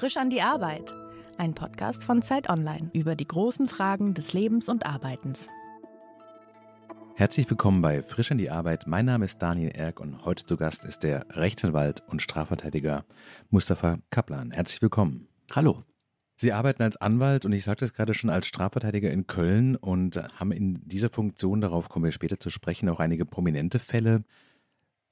Frisch an die Arbeit. Ein Podcast von Zeit Online über die großen Fragen des Lebens und Arbeitens. Herzlich willkommen bei Frisch an die Arbeit. Mein Name ist Daniel Erk und heute zu Gast ist der Rechtsanwalt und Strafverteidiger Mustafa Kaplan. Herzlich willkommen. Hallo. Sie arbeiten als Anwalt und ich sagte es gerade schon als Strafverteidiger in Köln und haben in dieser Funktion, darauf kommen wir später zu sprechen, auch einige prominente Fälle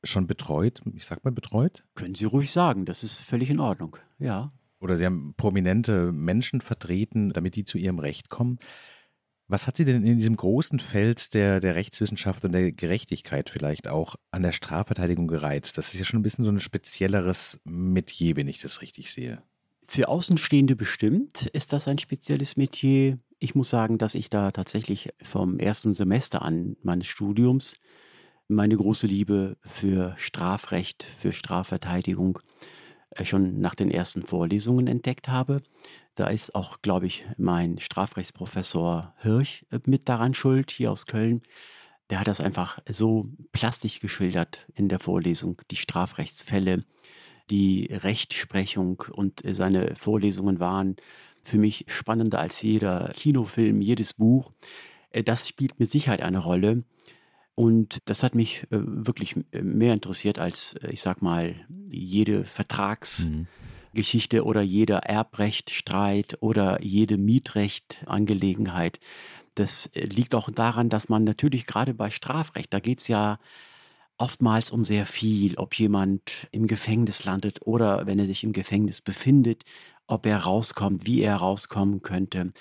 schon betreut. Ich sag mal betreut? Können Sie ruhig sagen, das ist völlig in Ordnung, ja. Oder Sie haben prominente Menschen vertreten, damit die zu ihrem Recht kommen. Was hat Sie denn in diesem großen Feld der Rechtswissenschaft und der Gerechtigkeit vielleicht auch an der Strafverteidigung gereizt? Das ist ja schon ein bisschen so ein spezielleres Metier, wenn ich das richtig sehe. Für Außenstehende bestimmt ist das ein spezielles Metier. Ich muss sagen, dass ich da tatsächlich vom ersten Semester an meines Studiums meine große Liebe für Strafrecht, für Strafverteidigung schon nach den ersten Vorlesungen entdeckt habe. Da ist auch, glaube ich, mein Strafrechtsprofessor Hirsch mit daran schuld, hier aus Köln. Der hat das einfach so plastisch geschildert in der Vorlesung, die Strafrechtsfälle, die Rechtsprechung, und seine Vorlesungen waren für mich spannender als jeder Kinofilm, jedes Buch. Das spielt mit Sicherheit eine Rolle. Und das hat mich wirklich mehr interessiert als, ich sag mal, jede Vertragsgeschichte oder jeder Erbrechtsstreit oder jede Mietrechtangelegenheit. Das liegt auch daran, dass man natürlich gerade bei Strafrecht, da geht es ja oftmals um sehr viel, ob jemand im Gefängnis landet oder wenn er sich im Gefängnis befindet, ob er rauskommt, wie er rauskommen könnte.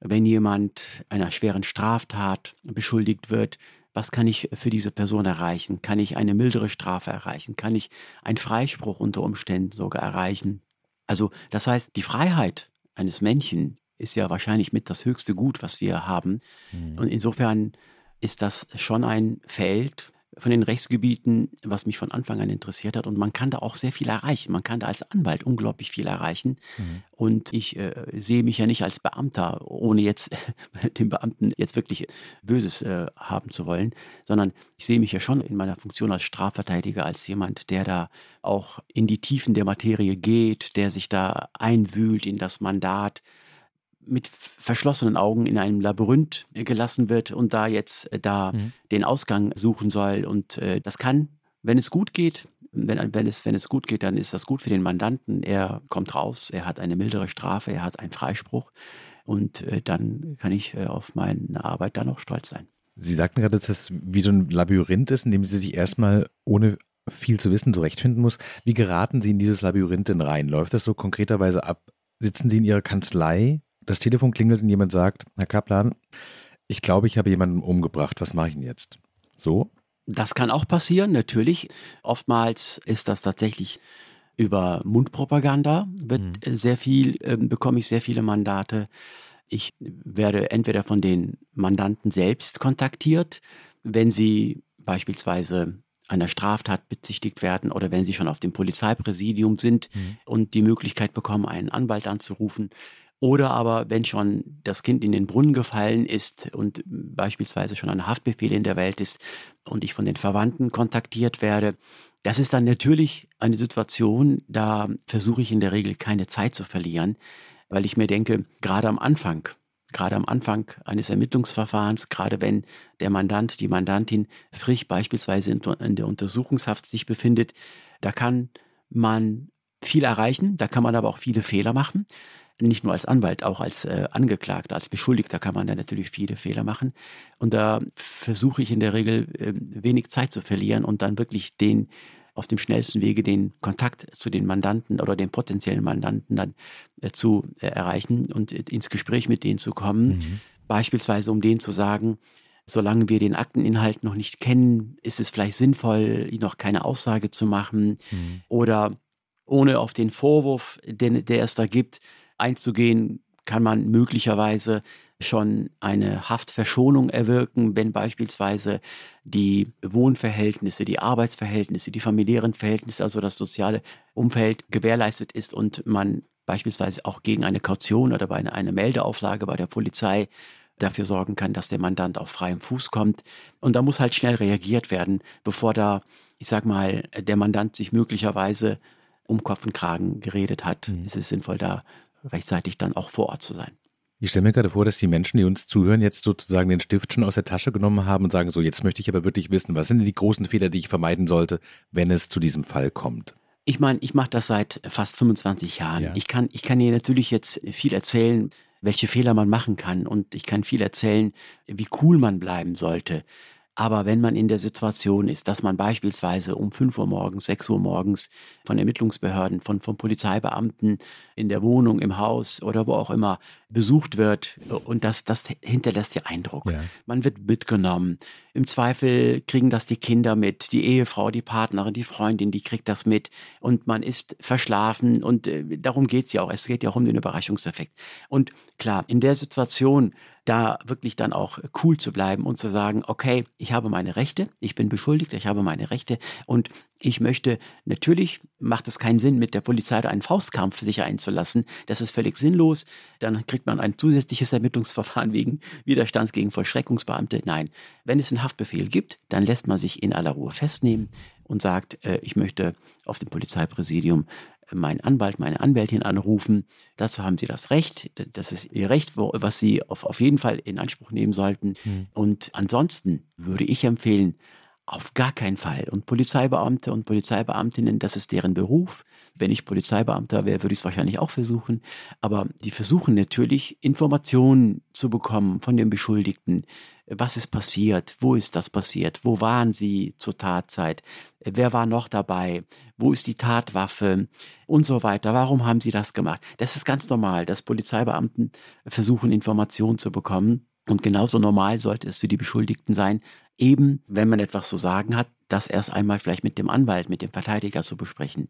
Wenn jemand einer schweren Straftat beschuldigt wird, was kann ich für diese Person erreichen? Kann ich eine mildere Strafe erreichen? Kann ich einen Freispruch unter Umständen sogar erreichen? Also das heißt, die Freiheit eines Menschen ist ja wahrscheinlich mit das höchste Gut, was wir haben. Mhm. Und insofern ist das schon ein Feld von den Rechtsgebieten, was mich von Anfang an interessiert hat. Und man kann da auch sehr viel erreichen. Man kann da als Anwalt unglaublich viel erreichen. Mhm. Und ich sehe mich ja nicht als Beamter, ohne jetzt dem Beamten jetzt wirklich Böses haben zu wollen, sondern ich sehe mich ja schon in meiner Funktion als Strafverteidiger, als jemand, der da auch in die Tiefen der Materie geht, der sich da einwühlt in das Mandat, mit verschlossenen Augen in einem Labyrinth gelassen wird und da jetzt den Ausgang suchen soll. Und das kann, wenn es gut geht, wenn es gut geht, dann ist das gut für den Mandanten. Er kommt raus, er hat eine mildere Strafe, er hat einen Freispruch und dann kann ich auf meine Arbeit dann auch stolz sein. Sie sagten gerade, dass das wie so ein Labyrinth ist, in dem Sie sich erstmal ohne viel zu wissen zurechtfinden muss. Wie geraten Sie in dieses Labyrinth denn rein? Läuft das so konkreterweise ab? Sitzen Sie in Ihrer Kanzlei? Das Telefon klingelt und jemand sagt, Herr Kaplan, ich glaube, ich habe jemanden umgebracht. Was mache ich denn jetzt? So? Das kann auch passieren, natürlich. Oftmals ist das tatsächlich über Mundpropaganda. Bekomme ich sehr viele Mandate. Ich werde entweder von den Mandanten selbst kontaktiert, wenn sie beispielsweise einer Straftat bezichtigt werden oder wenn sie schon auf dem Polizeipräsidium sind und die Möglichkeit bekommen, einen Anwalt anzurufen. Oder aber, wenn schon das Kind in den Brunnen gefallen ist und beispielsweise schon ein Haftbefehl in der Welt ist und ich von den Verwandten kontaktiert werde. Das ist dann natürlich eine Situation, da versuche ich in der Regel keine Zeit zu verlieren, weil ich mir denke, gerade am Anfang eines Ermittlungsverfahrens, gerade wenn der Mandant, die Mandantin frisch beispielsweise in der Untersuchungshaft sich befindet, da kann man viel erreichen, da kann man aber auch viele Fehler machen. Nicht nur als Anwalt, auch als Angeklagter, als Beschuldigter kann man da natürlich viele Fehler machen. Und da versuche ich in der Regel wenig Zeit zu verlieren und dann wirklich auf dem schnellsten Wege den Kontakt zu den Mandanten oder den potenziellen Mandanten dann zu erreichen und ins Gespräch mit denen zu kommen. Mhm. Beispielsweise, um denen zu sagen, solange wir den Akteninhalt noch nicht kennen, ist es vielleicht sinnvoll, noch keine Aussage zu machen oder ohne auf den Vorwurf, der es da gibt, einzugehen, kann man möglicherweise schon eine Haftverschonung erwirken, wenn beispielsweise die Wohnverhältnisse, die Arbeitsverhältnisse, die familiären Verhältnisse, also das soziale Umfeld gewährleistet ist und man beispielsweise auch gegen eine Kaution oder bei einer Meldeauflage bei der Polizei dafür sorgen kann, dass der Mandant auf freiem Fuß kommt. Und da muss halt schnell reagiert werden, bevor der Mandant sich möglicherweise um Kopf und Kragen geredet hat, ist es sinnvoll, da rechtzeitig dann auch vor Ort zu sein. Ich stelle mir gerade vor, dass die Menschen, die uns zuhören, jetzt sozusagen den Stift schon aus der Tasche genommen haben und sagen, so jetzt möchte ich aber wirklich wissen, was sind denn die großen Fehler, die ich vermeiden sollte, wenn es zu diesem Fall kommt? Ich meine, ich mache das seit fast 25 Jahren. Ja. Ich kann dir natürlich jetzt viel erzählen, welche Fehler man machen kann, und ich kann viel erzählen, wie cool man bleiben sollte. Aber wenn man in der Situation ist, dass man beispielsweise um 5 Uhr morgens, 6 Uhr morgens von Ermittlungsbehörden, von Polizeibeamten in der Wohnung, im Haus oder wo auch immer besucht wird, und das hinterlässt den Eindruck. Ja. Man wird mitgenommen. Im Zweifel kriegen das die Kinder mit, die Ehefrau, die Partnerin, die Freundin, die kriegt das mit, und man ist verschlafen, und darum geht es ja auch. Es geht ja auch um den Überraschungseffekt. Und klar, in der Situation da wirklich dann auch cool zu bleiben und zu sagen, okay, ich habe meine Rechte, ich bin beschuldigt, ich habe meine Rechte, und ich möchte, natürlich macht es keinen Sinn, mit der Polizei einen Faustkampf sich einzulassen, das ist völlig sinnlos, dann kriegt man ein zusätzliches Ermittlungsverfahren wegen Widerstands gegen Vollstreckungsbeamte. Nein, wenn es einen Haftbefehl gibt, dann lässt man sich in aller Ruhe festnehmen und sagt, ich möchte auf dem Polizeipräsidium meinen Anwalt, meine Anwältin anrufen. Dazu haben Sie das Recht. Das ist Ihr Recht, was Sie auf jeden Fall in Anspruch nehmen sollten. Und ansonsten würde ich empfehlen, auf gar keinen Fall. Und Polizeibeamte und Polizeibeamtinnen, das ist deren Beruf. Wenn ich Polizeibeamter wäre, würde ich es wahrscheinlich auch versuchen. Aber die versuchen natürlich, Informationen zu bekommen von dem Beschuldigten. Was ist passiert? Wo ist das passiert? Wo waren sie zur Tatzeit? Wer war noch dabei? Wo ist die Tatwaffe? Und so weiter. Warum haben sie das gemacht? Das ist ganz normal, dass Polizeibeamten versuchen, Informationen zu bekommen. Und genauso normal sollte es für die Beschuldigten sein, eben, wenn man etwas zu sagen hat, das erst einmal vielleicht mit dem Anwalt, mit dem Verteidiger zu besprechen.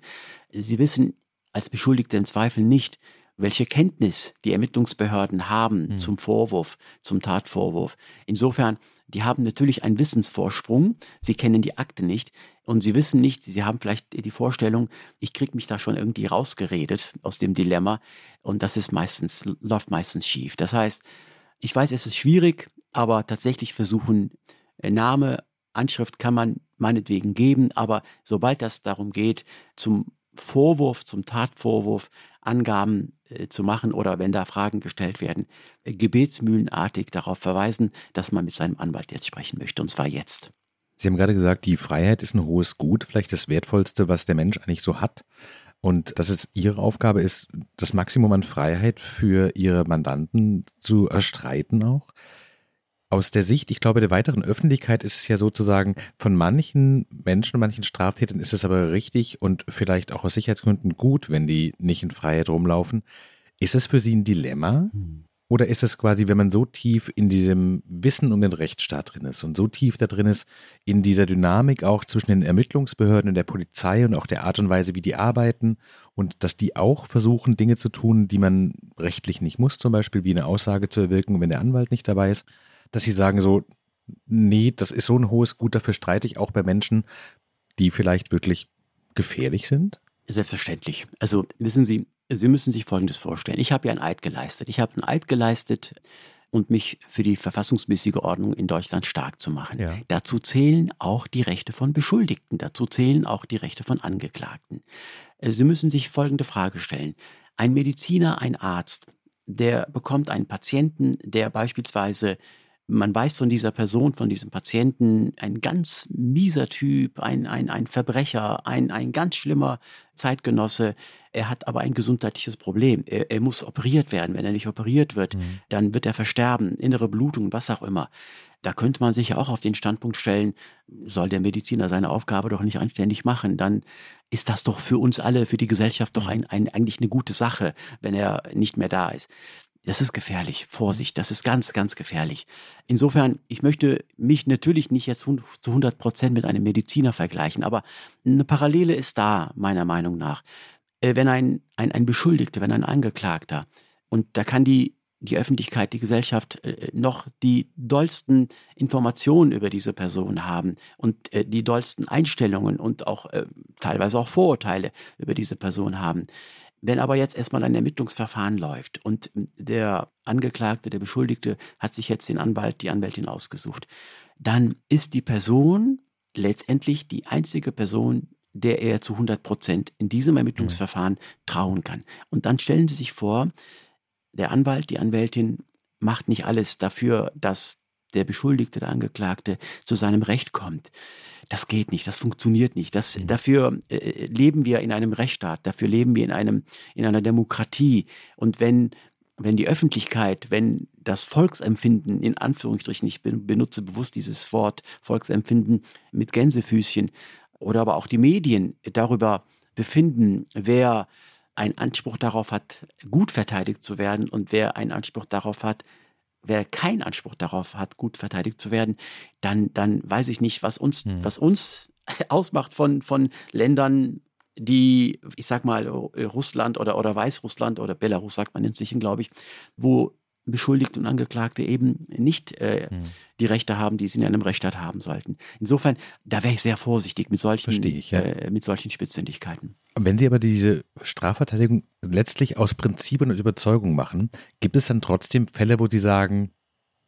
Sie wissen als Beschuldigte im Zweifel nicht, welche Kenntnis die Ermittlungsbehörden haben zum Vorwurf, zum Tatvorwurf. Insofern, die haben natürlich einen Wissensvorsprung, sie kennen die Akte nicht und sie wissen nicht, sie haben vielleicht die Vorstellung, ich kriege mich da schon irgendwie rausgeredet aus dem Dilemma, und das ist läuft meistens schief. Das heißt, ich weiß, es ist schwierig, aber tatsächlich versuchen, Name, Anschrift kann man meinetwegen geben, aber sobald das darum geht, zum Vorwurf, zum Tatvorwurf Angaben zu machen oder wenn da Fragen gestellt werden, gebetsmühlenartig darauf verweisen, dass man mit seinem Anwalt jetzt sprechen möchte, und zwar jetzt. Sie haben gerade gesagt, die Freiheit ist ein hohes Gut, vielleicht das Wertvollste, was der Mensch eigentlich so hat. Und dass es Ihre Aufgabe ist, das Maximum an Freiheit für Ihre Mandanten zu erstreiten auch. Aus der Sicht, ich glaube, der weiteren Öffentlichkeit ist es ja sozusagen, von manchen Menschen, manchen Straftätern ist es aber richtig und vielleicht auch aus Sicherheitsgründen gut, wenn die nicht in Freiheit rumlaufen. Ist es für Sie ein Dilemma? Oder ist es quasi, wenn man so tief in diesem Wissen um den Rechtsstaat drin ist und so tief da drin ist, in dieser Dynamik auch zwischen den Ermittlungsbehörden und der Polizei und auch der Art und Weise, wie die arbeiten und dass die auch versuchen, Dinge zu tun, die man rechtlich nicht muss, zum Beispiel wie eine Aussage zu erwirken, wenn der Anwalt nicht dabei ist, dass sie sagen so, nee, das ist so ein hohes Gut, dafür streite ich auch bei Menschen, die vielleicht wirklich gefährlich sind? Selbstverständlich. Also wissen Sie, Sie müssen sich Folgendes vorstellen. Ich habe ja einen Eid geleistet. Ich habe einen Eid geleistet, und mich für die verfassungsmäßige Ordnung in Deutschland stark zu machen. Ja. Dazu zählen auch die Rechte von Beschuldigten. Dazu zählen auch die Rechte von Angeklagten. Sie müssen sich folgende Frage stellen. Ein Mediziner, ein Arzt, der bekommt einen Patienten, der beispielsweise, man weiß von dieser Person, von diesem Patienten, ein ganz mieser Typ, ein Verbrecher, ein ganz schlimmer Zeitgenosse. Er hat aber ein gesundheitliches Problem. Er muss operiert werden. Wenn er nicht operiert wird, dann wird er versterben, innere Blutung, was auch immer. Da könnte man sich ja auch auf den Standpunkt stellen, soll der Mediziner seine Aufgabe doch nicht anständig machen, dann ist das doch für uns alle, für die Gesellschaft doch eigentlich eine gute Sache, wenn er nicht mehr da ist. Das ist gefährlich. Vorsicht, das ist ganz, ganz gefährlich. Insofern, ich möchte mich natürlich nicht jetzt zu 100% mit einem Mediziner vergleichen, aber eine Parallele ist da, meiner Meinung nach. Wenn ein Beschuldigter, wenn ein Angeklagter, und da kann die Öffentlichkeit, die Gesellschaft noch die dollsten Informationen über diese Person haben und die dollsten Einstellungen und auch teilweise auch Vorurteile über diese Person haben. Wenn aber jetzt erstmal ein Ermittlungsverfahren läuft und der Angeklagte, der Beschuldigte hat sich jetzt den Anwalt, die Anwältin ausgesucht, dann ist die Person letztendlich die einzige Person, der er zu 100% in diesem Ermittlungsverfahren trauen kann. Und dann stellen Sie sich vor, der Anwalt, die Anwältin macht nicht alles dafür, dass der Beschuldigte, der Angeklagte zu seinem Recht kommt. Das geht nicht, das funktioniert nicht. Dafür leben wir in einem Rechtsstaat, dafür leben wir in einer Demokratie. Und wenn die Öffentlichkeit, wenn das Volksempfinden, in Anführungsstrichen, ich benutze bewusst dieses Wort Volksempfinden mit Gänsefüßchen, oder aber auch die Medien darüber befinden, wer einen Anspruch darauf hat, gut verteidigt zu werden und wer keinen Anspruch darauf hat, gut verteidigt zu werden, dann weiß ich nicht, was uns ausmacht von Ländern, die, ich sag mal, Russland oder Weißrussland oder Belarus sagt man inzwischen, glaube ich, wo Beschuldigte und Angeklagte eben nicht die Rechte haben, die sie in einem Rechtsstaat haben sollten. Insofern, da wäre ich sehr vorsichtig mit solchen Spitzfindigkeiten. Wenn Sie aber diese Strafverteidigung letztlich aus Prinzipien und Überzeugung machen, gibt es dann trotzdem Fälle, wo Sie sagen,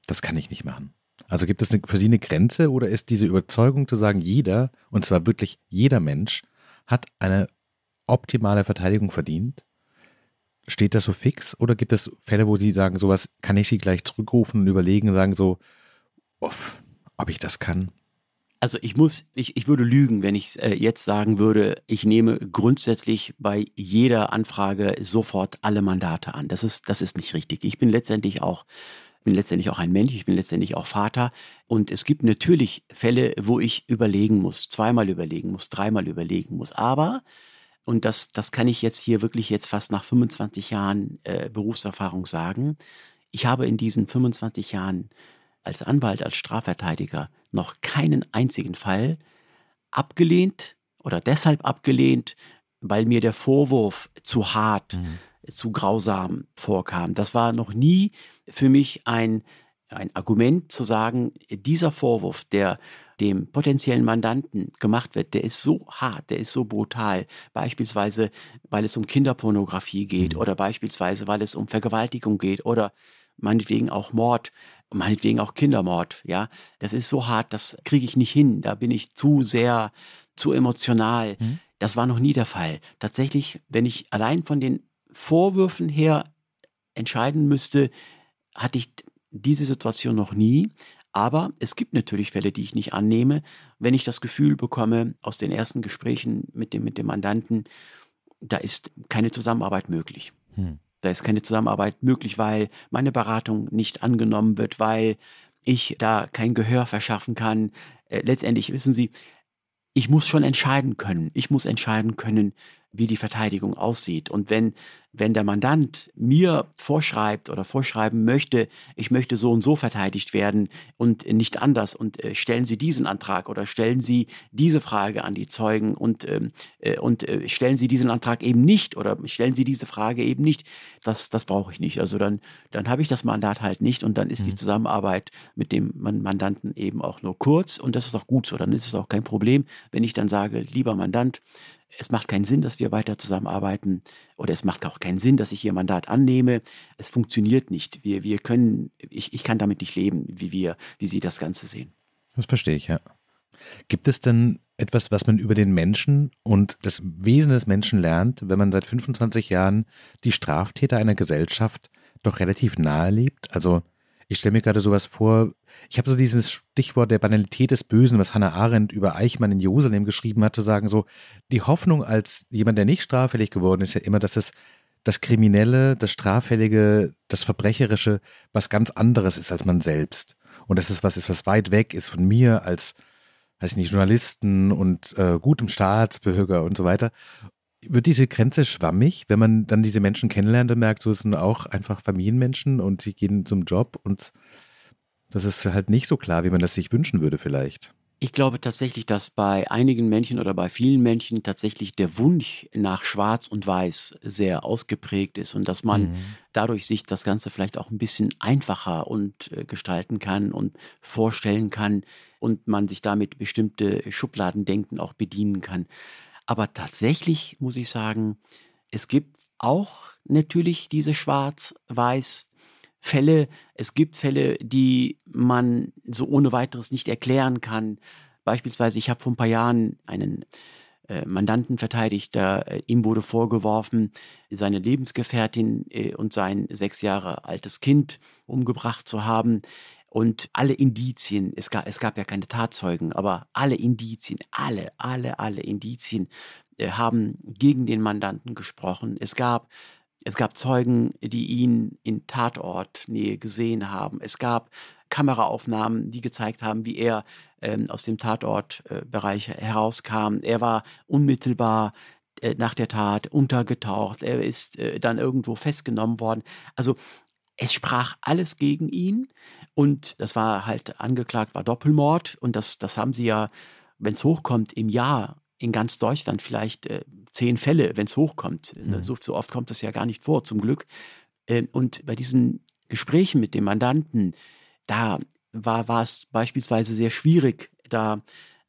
das kann ich nicht machen? Also gibt es für Sie eine Grenze oder ist diese Überzeugung zu sagen, jeder, und zwar wirklich jeder Mensch, hat eine optimale Verteidigung verdient? Steht das so fix oder gibt es Fälle, wo Sie sagen, sowas kann ich Sie gleich zurückrufen und überlegen und sagen so, ob ich das kann? Also ich würde lügen, wenn ich jetzt sagen würde, ich nehme grundsätzlich bei jeder Anfrage sofort alle Mandate an. Das ist nicht richtig. Ich bin letztendlich auch ein Mensch, ich bin letztendlich auch Vater und es gibt natürlich Fälle, wo ich überlegen muss, zweimal überlegen muss, dreimal überlegen muss, aber... Und das kann ich jetzt hier wirklich jetzt fast nach 25 Jahren Berufserfahrung sagen. Ich habe in diesen 25 Jahren als Anwalt, als Strafverteidiger noch keinen einzigen Fall abgelehnt oder deshalb abgelehnt, weil mir der Vorwurf zu hart, zu grausam vorkam. Das war noch nie für mich ein Argument zu sagen, dieser Vorwurf, der dem potenziellen Mandanten gemacht wird, der ist so hart, der ist so brutal, beispielsweise, weil es um Kinderpornografie geht oder beispielsweise, weil es um Vergewaltigung geht oder meinetwegen auch Mord, meinetwegen auch Kindermord, ja, das ist so hart, das kriege ich nicht hin, da bin ich zu emotional, das war noch nie der Fall. Tatsächlich, wenn ich allein von den Vorwürfen her entscheiden müsste, hatte ich diese Situation noch nie. Aber es gibt natürlich Fälle, die ich nicht annehme, wenn ich das Gefühl bekomme, aus den ersten Gesprächen mit dem Mandanten, da ist keine Zusammenarbeit möglich. Da ist keine Zusammenarbeit möglich, weil meine Beratung nicht angenommen wird, weil ich da kein Gehör verschaffen kann. Letztendlich, wissen Sie, ich muss schon entscheiden können. Ich muss entscheiden können, wie die Verteidigung aussieht. Und wenn der Mandant mir vorschreibt oder vorschreiben möchte, ich möchte so und so verteidigt werden und nicht anders und stellen Sie diesen Antrag oder stellen Sie diese Frage an die Zeugen und stellen Sie diesen Antrag eben nicht oder stellen Sie diese Frage eben nicht, das brauche ich nicht. Also dann habe ich das Mandat halt nicht und dann ist die Zusammenarbeit mit dem Mandanten eben auch nur kurz und das ist auch gut so, dann ist es auch kein Problem, wenn ich dann sage, lieber Mandant, es macht keinen Sinn, dass wir weiter zusammenarbeiten oder es macht auch keinen Sinn, dass ich Ihr Mandat annehme. Es funktioniert nicht. Wir können, ich kann damit nicht leben, wie Sie das Ganze sehen. Das verstehe ich, ja. Gibt es denn etwas, was man über den Menschen und das Wesen des Menschen lernt, wenn man seit 25 Jahren die Straftäter einer Gesellschaft doch relativ nahe lebt? Also ich stelle mir gerade sowas vor, ich habe so dieses Stichwort der Banalität des Bösen, was Hannah Arendt über Eichmann in Jerusalem geschrieben hat, zu sagen so, die Hoffnung als jemand, der nicht straffällig geworden ist, ja immer, dass es das Kriminelle, das Straffällige, das Verbrecherische was ganz anderes ist als man selbst. Und dass es was ist, was weit weg ist von mir als, weiß ich nicht, Journalisten und gutem Staatsbürger und so weiter. Wird diese Grenze schwammig, wenn man dann diese Menschen kennenlernt und merkt, so sind auch einfach Familienmenschen und sie gehen zum Job und das ist halt nicht so klar, wie man das sich wünschen würde vielleicht? Ich glaube tatsächlich, dass bei einigen Menschen oder bei vielen Menschen tatsächlich der Wunsch nach Schwarz und Weiß sehr ausgeprägt ist und dass man dadurch sich das Ganze vielleicht auch ein bisschen einfacher und gestalten kann und vorstellen kann und man sich damit bestimmte Schubladendenken auch bedienen kann. Aber tatsächlich muss ich sagen, es gibt auch natürlich diese Schwarz-Weiß-Fälle. Es gibt Fälle, die man so ohne weiteres nicht erklären kann. Beispielsweise, ich habe vor ein paar Jahren einen Mandanten verteidigt. Ihm wurde vorgeworfen, seine Lebensgefährtin und sein 6 Jahre altes Kind umgebracht zu haben. Und alle Indizien, es gab ja keine Tatzeugen, aber alle Indizien, alle Indizien haben gegen den Mandanten gesprochen. Es gab Zeugen, die ihn in Tatortnähe gesehen haben. Es gab Kameraaufnahmen, die gezeigt haben, wie er aus dem Tatortbereich herauskam. Er war unmittelbar nach der Tat untergetaucht. Er ist dann irgendwo festgenommen worden. Also es sprach alles gegen ihn und das war halt angeklagt, war Doppelmord. Und das haben sie ja, wenn es hochkommt, im Jahr in ganz Deutschland vielleicht 10 Fälle, wenn es hochkommt. Mhm. So oft kommt das ja gar nicht vor, zum Glück. Und bei diesen Gesprächen mit dem Mandanten, da war es beispielsweise sehr schwierig, da,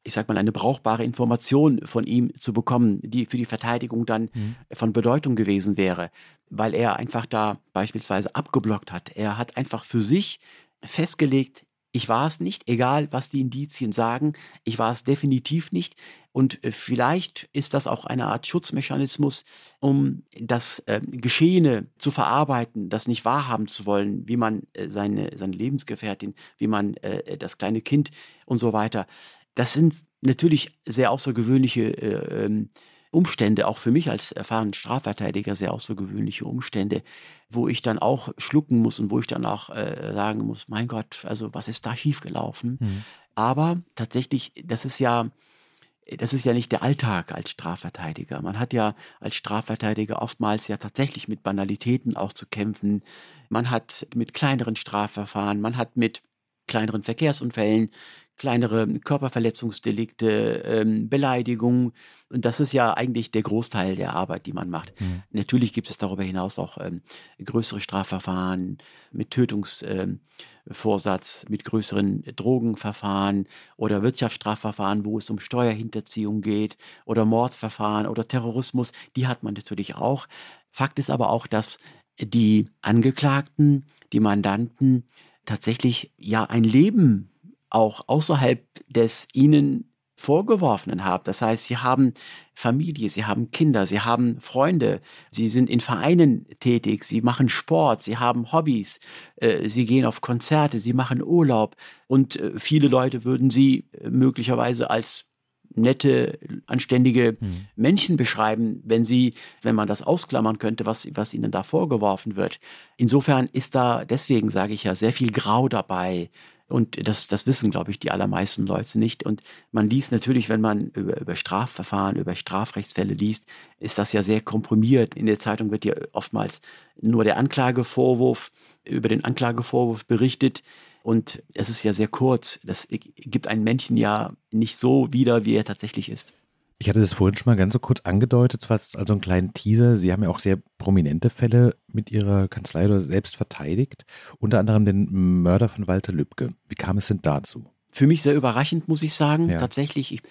ich sag mal, eine brauchbare Information von ihm zu bekommen, die für die Verteidigung dann von Bedeutung gewesen wäre, weil er einfach da beispielsweise abgeblockt hat. Er hat einfach für sich festgelegt, ich war es nicht, egal was die Indizien sagen, ich war es definitiv nicht. Und vielleicht ist das auch eine Art Schutzmechanismus, um das Geschehene zu verarbeiten, das nicht wahrhaben zu wollen, wie man seine Lebensgefährtin, wie man das kleine Kind und so weiter. Das sind natürlich sehr außergewöhnliche Umstände, auch für mich als erfahrenen Strafverteidiger sehr außergewöhnliche Umstände, wo ich dann auch schlucken muss und wo ich dann auch sagen muss, mein Gott, also was ist da schiefgelaufen? Mhm. Aber tatsächlich, das ist ja nicht der Alltag als Strafverteidiger. Man hat ja als Strafverteidiger oftmals ja tatsächlich mit Banalitäten auch zu kämpfen. Man hat mit kleineren Strafverfahren, man hat mit kleineren Verkehrsunfällen, kleinere Körperverletzungsdelikte, Beleidigungen. Und das ist ja eigentlich der Großteil der Arbeit, die man macht. Mhm. Natürlich gibt es darüber hinaus auch größere Strafverfahren mit Tötungsvorsatz, mit größeren Drogenverfahren oder Wirtschaftsstrafverfahren, wo es um Steuerhinterziehung geht oder Mordverfahren oder Terrorismus. Die hat man natürlich auch. Fakt ist aber auch, dass die Angeklagten, die Mandanten tatsächlich ja ein Leben auch außerhalb des ihnen Vorgeworfenen haben. Das heißt, sie haben Familie, sie haben Kinder, sie haben Freunde, sie sind in Vereinen tätig, sie machen Sport, sie haben Hobbys, sie gehen auf Konzerte, sie machen Urlaub. Und viele Leute würden sie möglicherweise als nette, anständige Menschen beschreiben, wenn man das ausklammern könnte, was ihnen da vorgeworfen wird. Insofern ist da, deswegen sage ich ja, sehr viel Grau dabei. Und das wissen, glaube ich, die allermeisten Leute nicht. Und man liest natürlich, wenn man über Strafverfahren, über Strafrechtsfälle liest, ist das ja sehr komprimiert. In der Zeitung wird ja oftmals nur über den Anklagevorwurf berichtet. Und es ist ja sehr kurz. Das gibt einen Menschen ja nicht so wieder, wie er tatsächlich ist. Ich hatte das vorhin schon mal ganz so kurz angedeutet, fast als so einen kleinen Teaser. Sie haben ja auch sehr prominente Fälle mit Ihrer Kanzlei oder selbst verteidigt, unter anderem den Mörder von Walter Lübcke. Wie kam es denn dazu? Für mich sehr überraschend, muss ich sagen. Ja. Tatsächlich,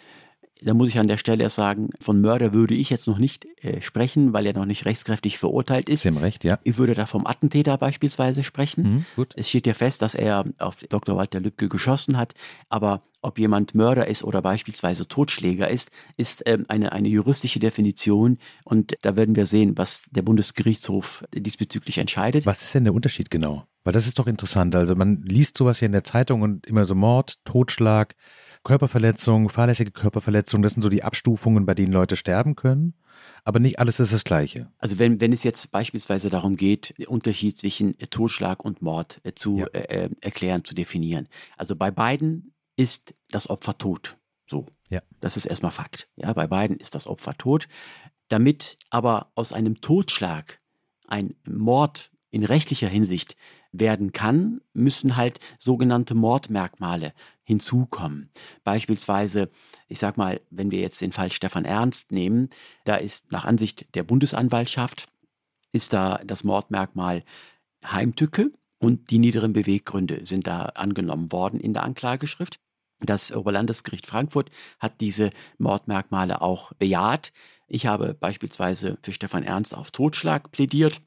da muss ich an der Stelle erst sagen, von Mörder würde ich jetzt noch nicht sprechen, weil er noch nicht rechtskräftig verurteilt ist. Sie haben recht, ja. Ich würde da vom Attentäter beispielsweise sprechen. Gut. Es steht ja fest, dass er auf Dr. Walter Lübcke geschossen hat, aber ob jemand Mörder ist oder beispielsweise Totschläger ist eine juristische Definition. Und da werden wir sehen, was der Bundesgerichtshof diesbezüglich entscheidet. Was ist denn der Unterschied genau? Weil das ist doch interessant. Also man liest sowas hier in der Zeitung und immer so Mord, Totschlag, Körperverletzung, fahrlässige Körperverletzung. Das sind so die Abstufungen, bei denen Leute sterben können. Aber nicht alles ist das Gleiche. Also wenn es jetzt beispielsweise darum geht, den Unterschied zwischen Totschlag und Mord erklären, zu definieren. Also bei beiden ist das Opfer tot. So, ja. Das ist erstmal Fakt. Ja, bei beiden ist das Opfer tot. Damit aber aus einem Totschlag ein Mord in rechtlicher Hinsicht werden kann, müssen halt sogenannte Mordmerkmale hinzukommen. Beispielsweise, ich sag mal, wenn wir jetzt den Fall Stephan Ernst nehmen, da ist nach Ansicht der Bundesanwaltschaft ist da das Mordmerkmal Heimtücke. Und die niederen Beweggründe sind da angenommen worden in der Anklageschrift. Das Oberlandesgericht Frankfurt hat diese Mordmerkmale auch bejaht. Ich habe beispielsweise für Stephan Ernst auf Totschlag plädiert.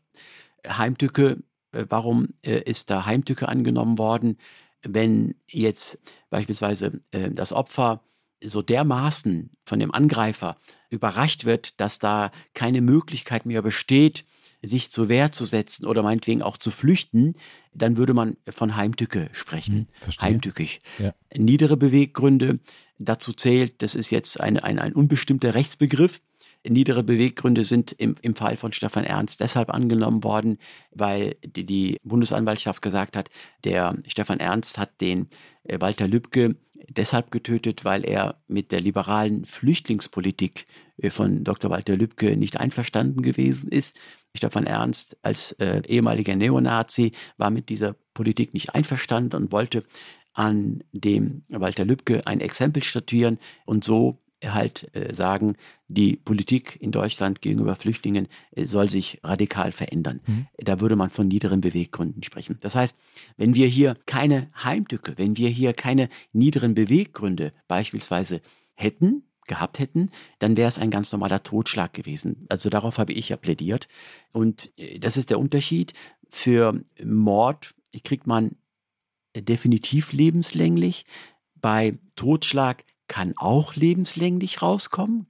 Heimtücke, warum ist da Heimtücke angenommen worden, wenn jetzt beispielsweise das Opfer so dermaßen von dem Angreifer überrascht wird, dass da keine Möglichkeit mehr besteht, sich zur Wehr zu setzen oder meinetwegen auch zu flüchten, dann würde man von Heimtücke sprechen. Heimtückig. Ja. Niedere Beweggründe, dazu zählt, das ist jetzt ein unbestimmter Rechtsbegriff. Niedere Beweggründe sind im Fall von Stephan Ernst deshalb angenommen worden, weil die Bundesanwaltschaft gesagt hat, der Stephan Ernst hat den Walter Lübcke deshalb getötet, weil er mit der liberalen Flüchtlingspolitik von Dr. Walter Lübcke nicht einverstanden gewesen ist. Stephan Ernst als ehemaliger Neonazi war mit dieser Politik nicht einverstanden und wollte an dem Walter Lübcke ein Exempel statuieren und so halt sagen, die Politik in Deutschland gegenüber Flüchtlingen soll sich radikal verändern. Mhm. Da würde man von niederen Beweggründen sprechen. Das heißt, wenn wir hier keine Heimtücke, wenn wir hier keine niederen Beweggründe beispielsweise gehabt hätten, dann wäre es ein ganz normaler Totschlag gewesen. Also darauf habe ich ja plädiert. Und das ist der Unterschied. Für Mord kriegt man definitiv lebenslänglich. Bei Totschlag kann auch lebenslänglich rauskommen,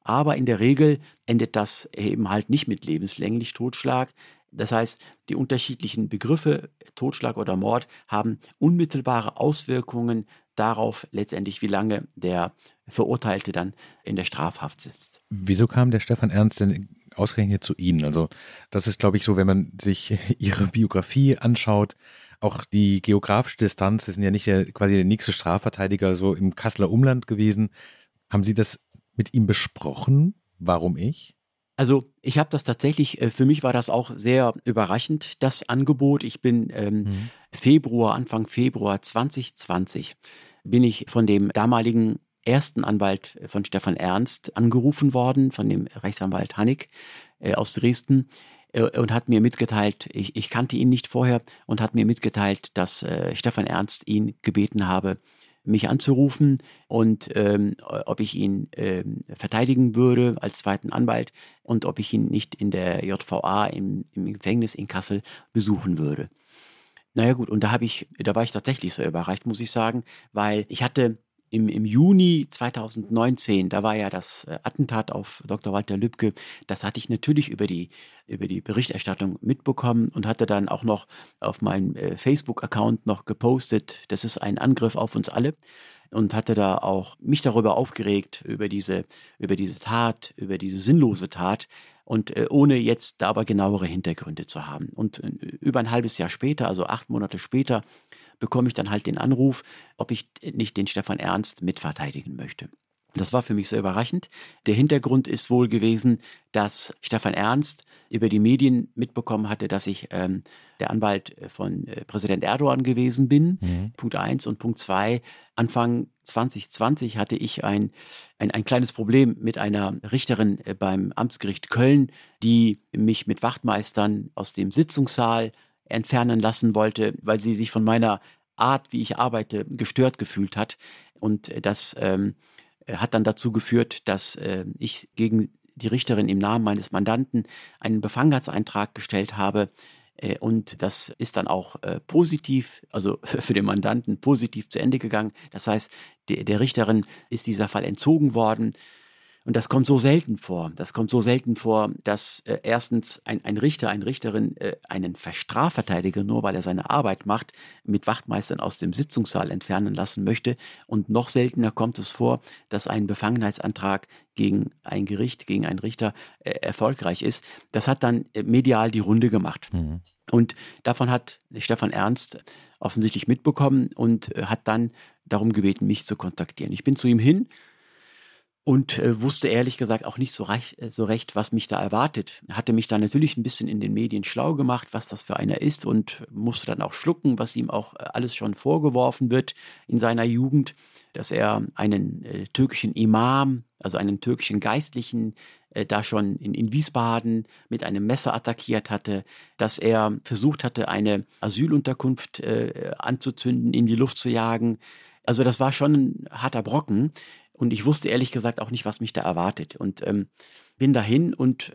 aber in der Regel endet das eben halt nicht mit lebenslänglich Totschlag. Das heißt, die unterschiedlichen Begriffe Totschlag oder Mord haben unmittelbare Auswirkungen darauf letztendlich, wie lange der Verurteilte dann in der Strafhaft sitzt. Wieso kam der Stephan Ernst denn ausgerechnet zu Ihnen? Also das ist, glaube ich, so, wenn man sich Ihre Biografie anschaut, auch die geografische Distanz, Sie sind ja nicht quasi der nächste Strafverteidiger so im Kasseler Umland gewesen. Haben Sie das mit ihm besprochen? Warum ich? Also ich habe das tatsächlich, für mich war das auch sehr überraschend, das Angebot. Ich bin Anfang Februar 2020, bin ich von dem damaligen ersten Anwalt von Stephan Ernst angerufen worden, von dem Rechtsanwalt Hannig aus Dresden und hat mir mitgeteilt, ich kannte ihn nicht vorher, und hat mir mitgeteilt, dass Stephan Ernst ihn gebeten habe, mich anzurufen und ob ich ihn verteidigen würde als zweiten Anwalt und ob ich ihn nicht in der JVA im Gefängnis in Kassel besuchen würde. Naja gut, und da war ich tatsächlich sehr überrascht, muss ich sagen, weil ich hatte im Juni 2019, da war ja das Attentat auf Dr. Walter Lübcke, das hatte ich natürlich über die Berichterstattung mitbekommen und hatte dann auch noch auf meinem Facebook-Account noch gepostet, das ist ein Angriff auf uns alle, und hatte da auch mich darüber aufgeregt, über diese Tat, über diese sinnlose Tat, und ohne jetzt da aber genauere Hintergründe zu haben. Und über ein halbes Jahr später, also 8 Monate später, bekomme ich dann halt den Anruf, ob ich nicht den Stephan Ernst mitverteidigen möchte. Das war für mich sehr überraschend. Der Hintergrund ist wohl gewesen, dass Stephan Ernst über die Medien mitbekommen hatte, dass ich der Anwalt von Präsident Erdogan gewesen bin. Mhm. Punkt 1 und Punkt 2. Anfang 2020 hatte ich ein kleines Problem mit einer Richterin beim Amtsgericht Köln, die mich mit Wachtmeistern aus dem Sitzungssaal entfernen lassen wollte, weil sie sich von meiner Art, wie ich arbeite, gestört gefühlt hat. Und das hat dann dazu geführt, dass ich gegen die Richterin im Namen meines Mandanten einen Befangenheitseintrag gestellt habe. Und das ist dann auch positiv, also für den Mandanten positiv zu Ende gegangen. Das heißt, der Richterin ist dieser Fall entzogen worden. Und das kommt so selten vor. Das kommt so selten vor, dass erstens ein Richter, eine Richterin einen Strafverteidiger, nur weil er seine Arbeit macht, mit Wachtmeistern aus dem Sitzungssaal entfernen lassen möchte. Und noch seltener kommt es vor, dass ein Befangenheitsantrag gegen ein Gericht, gegen einen Richter erfolgreich ist. Das hat dann medial die Runde gemacht. Mhm. Und davon hat Stephan Ernst offensichtlich mitbekommen und hat dann darum gebeten, mich zu kontaktieren. Ich bin zu ihm hin. Und wusste ehrlich gesagt auch nicht so recht, was mich da erwartet. Hatte mich da natürlich ein bisschen in den Medien schlau gemacht, was das für einer ist, und musste dann auch schlucken, was ihm auch alles schon vorgeworfen wird in seiner Jugend, dass er einen türkischen Imam, also einen türkischen Geistlichen, da schon in Wiesbaden mit einem Messer attackiert hatte, dass er versucht hatte, eine Asylunterkunft anzuzünden, in die Luft zu jagen. Also das war schon ein harter Brocken. Und ich wusste ehrlich gesagt auch nicht, was mich da erwartet. Und bin dahin und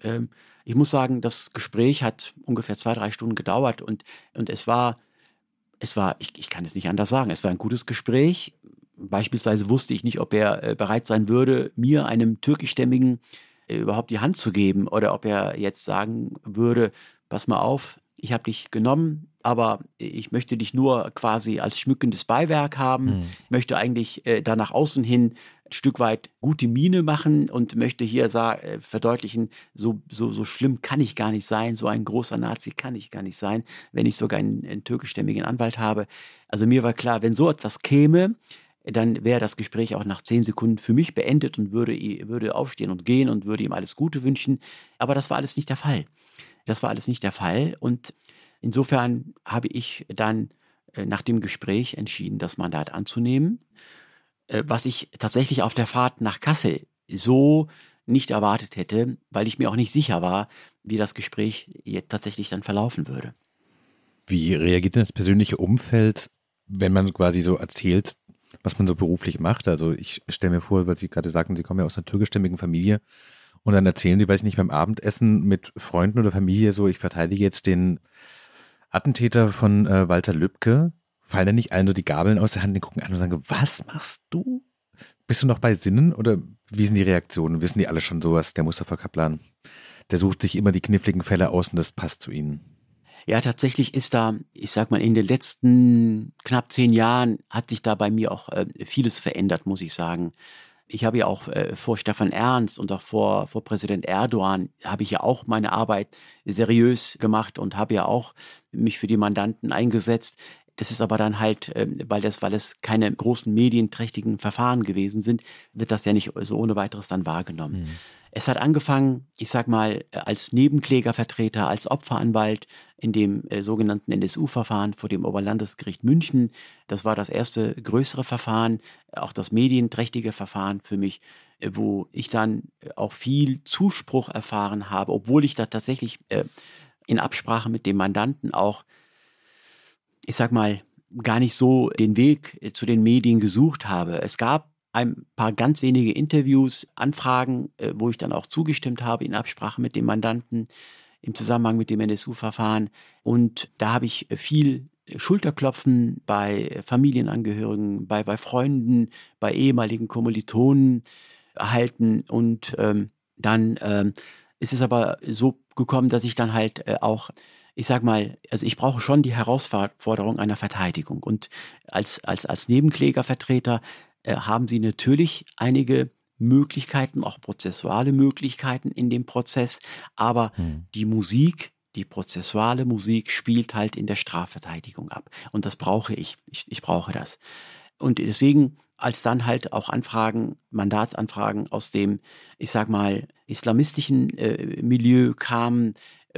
ich muss sagen, das Gespräch hat ungefähr 2-3 Stunden gedauert. Und es war, ich kann es nicht anders sagen, es war ein gutes Gespräch. Beispielsweise wusste ich nicht, ob er bereit sein würde, mir, einem türkischstämmigen, überhaupt die Hand zu geben oder ob er jetzt sagen würde, pass mal auf, ich habe dich genommen, aber ich möchte dich nur quasi als schmückendes Beiwerk haben, möchte eigentlich da nach außen hin ein Stück weit gute Miene machen und möchte hier verdeutlichen, so schlimm kann ich gar nicht sein, so ein großer Nazi kann ich gar nicht sein, wenn ich sogar einen türkischstämmigen Anwalt habe. Also mir war klar, wenn so etwas käme, dann wäre das Gespräch auch nach 10 Sekunden für mich beendet und würde aufstehen und gehen und würde ihm alles Gute wünschen. Aber das war alles nicht der Fall. Das war alles nicht der Fall. Und insofern habe ich dann nach dem Gespräch entschieden, das Mandat anzunehmen, was ich tatsächlich auf der Fahrt nach Kassel so nicht erwartet hätte, weil ich mir auch nicht sicher war, wie das Gespräch jetzt tatsächlich dann verlaufen würde. Wie reagiert denn das persönliche Umfeld, wenn man quasi so erzählt, was man so beruflich macht? Also ich stelle mir vor, weil Sie gerade sagten, Sie kommen ja aus einer türkischstämmigen Familie und dann erzählen Sie, weiß ich nicht, beim Abendessen mit Freunden oder Familie so, ich verteidige jetzt den Attentäter von Walter Lübcke. Fallen dann nicht allen so die Gabeln aus der Hand, die gucken an und sagen, was machst du? Bist du noch bei Sinnen? Oder wie sind die Reaktionen? Wissen die alle schon sowas? Der Mustafa Kaplan, der sucht sich immer die kniffligen Fälle aus und das passt zu ihnen. Ja, tatsächlich ist da, ich sag mal, in den letzten knapp 10 Jahren hat sich da bei mir auch vieles verändert, muss ich sagen. Ich habe ja auch vor Stephan Ernst und auch vor Präsident Erdogan habe ich ja auch meine Arbeit seriös gemacht und habe ja auch mich für die Mandanten eingesetzt. Das ist aber dann halt, weil es keine großen medienträchtigen Verfahren gewesen sind, wird das ja nicht so ohne weiteres dann wahrgenommen. Mhm. Es hat angefangen, ich sag mal, als Nebenklägervertreter, als Opferanwalt in dem sogenannten NSU-Verfahren vor dem Oberlandesgericht München. Das war das erste größere Verfahren, auch das medienträchtige Verfahren für mich, wo ich dann auch viel Zuspruch erfahren habe, obwohl ich da tatsächlich in Absprache mit dem Mandanten auch, ich sag mal, gar nicht so den Weg zu den Medien gesucht habe. Es gab ein paar ganz wenige Interviews, Anfragen, wo ich dann auch zugestimmt habe in Absprache mit dem Mandanten im Zusammenhang mit dem NSU-Verfahren. Und da habe ich viel Schulterklopfen bei Familienangehörigen, bei Freunden, bei ehemaligen Kommilitonen erhalten. Und dann ist es aber so gekommen, dass ich dann halt auch, ich sag mal, also ich brauche schon die Herausforderung einer Verteidigung. Und als Nebenklägervertreter haben Sie natürlich einige Möglichkeiten, auch prozessuale Möglichkeiten in dem Prozess, aber die Musik, die prozessuale Musik spielt halt in der Strafverteidigung ab und das brauche ich. Ich brauche das. Und deswegen, als dann halt auch Anfragen, Mandatsanfragen aus dem, ich sag mal, islamistischen Milieu kamen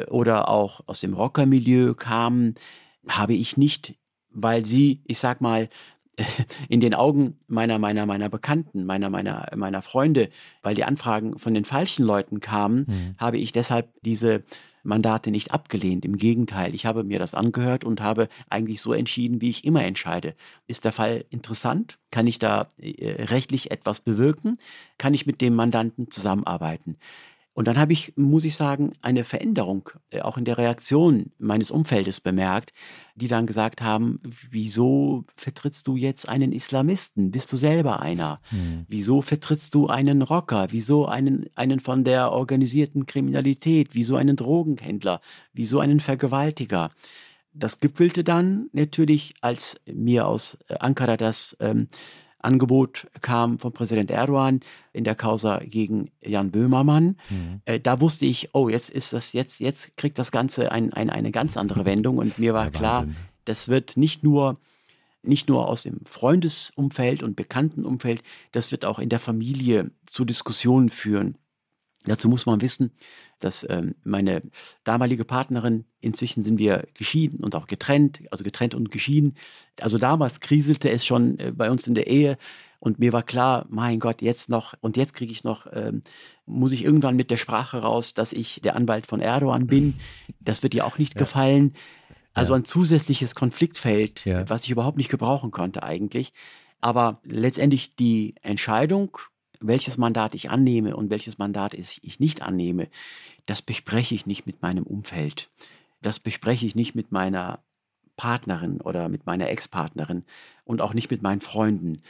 oder auch aus dem Rocker-Milieu kamen, habe ich nicht, weil sie, ich sag mal, in den Augen meiner Bekannten, meiner Freunde, weil die Anfragen von den falschen Leuten kamen, habe ich deshalb diese Mandate nicht abgelehnt. Im Gegenteil, ich habe mir das angehört und habe eigentlich so entschieden, wie ich immer entscheide. Ist der Fall interessant? Kann ich da rechtlich etwas bewirken? Kann ich mit dem Mandanten zusammenarbeiten? Und dann habe ich, muss ich sagen, eine Veränderung auch in der Reaktion meines Umfeldes bemerkt, die dann gesagt haben, wieso vertrittst du jetzt einen Islamisten? Bist du selber einer? Wieso vertrittst du einen Rocker? Wieso einen von der organisierten Kriminalität? Wieso einen Drogenhändler? Wieso einen Vergewaltiger? Das gipfelte dann natürlich, als mir aus Ankara das Angebot kam von Präsident Erdogan in der Causa gegen Jan Böhmermann. Da wusste ich, oh, jetzt kriegt das Ganze eine ganz andere Wendung. Und mir war klar, das wird nicht nur aus dem Freundesumfeld und Bekanntenumfeld, das wird auch in der Familie zu Diskussionen führen. Dazu muss man wissen, dass meine damalige Partnerin, inzwischen sind wir geschieden und auch getrennt, also getrennt und geschieden. Also damals kriselte es schon bei uns in der Ehe und mir war klar, mein Gott, jetzt noch und jetzt kriege ich noch, muss ich irgendwann mit der Sprache raus, dass ich der Anwalt von Erdogan bin. Das wird ihr auch nicht gefallen. Also ein zusätzliches Konfliktfeld, was ich überhaupt nicht gebrauchen konnte eigentlich. Aber letztendlich die Entscheidung, welches Mandat ich annehme und welches Mandat ich nicht annehme, das bespreche ich nicht mit meinem Umfeld. Das bespreche ich nicht mit meiner Partnerin oder mit meiner Ex-Partnerin und auch nicht mit meinen Freunden.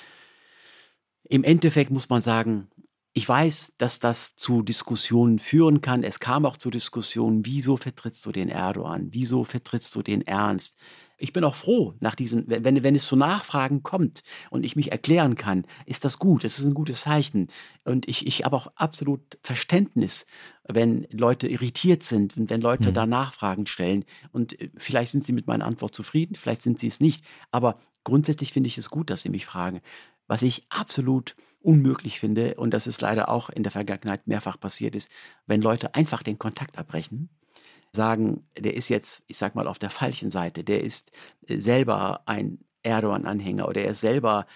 Im Endeffekt muss man sagen, ich weiß, dass das zu Diskussionen führen kann. Es kam auch zu Diskussionen, wieso vertrittst du den Erdogan? Wieso vertrittst du den Ernst? Ich bin auch froh, nach diesen, wenn es zu Nachfragen kommt und ich mich erklären kann, ist das gut, es ist ein gutes Zeichen. Und ich habe auch absolut Verständnis, wenn Leute irritiert sind und wenn Leute da Nachfragen stellen. Und vielleicht sind sie mit meiner Antwort zufrieden, vielleicht sind sie es nicht. Aber grundsätzlich finde ich es gut, dass sie mich fragen. Was ich absolut unmöglich finde, und das ist leider auch in der Vergangenheit mehrfach passiert ist, wenn Leute einfach den Kontakt abbrechen, sagen, der ist jetzt, ich sag mal, auf der falschen Seite, der ist selber ein Erdogan-Anhänger oder er ist selber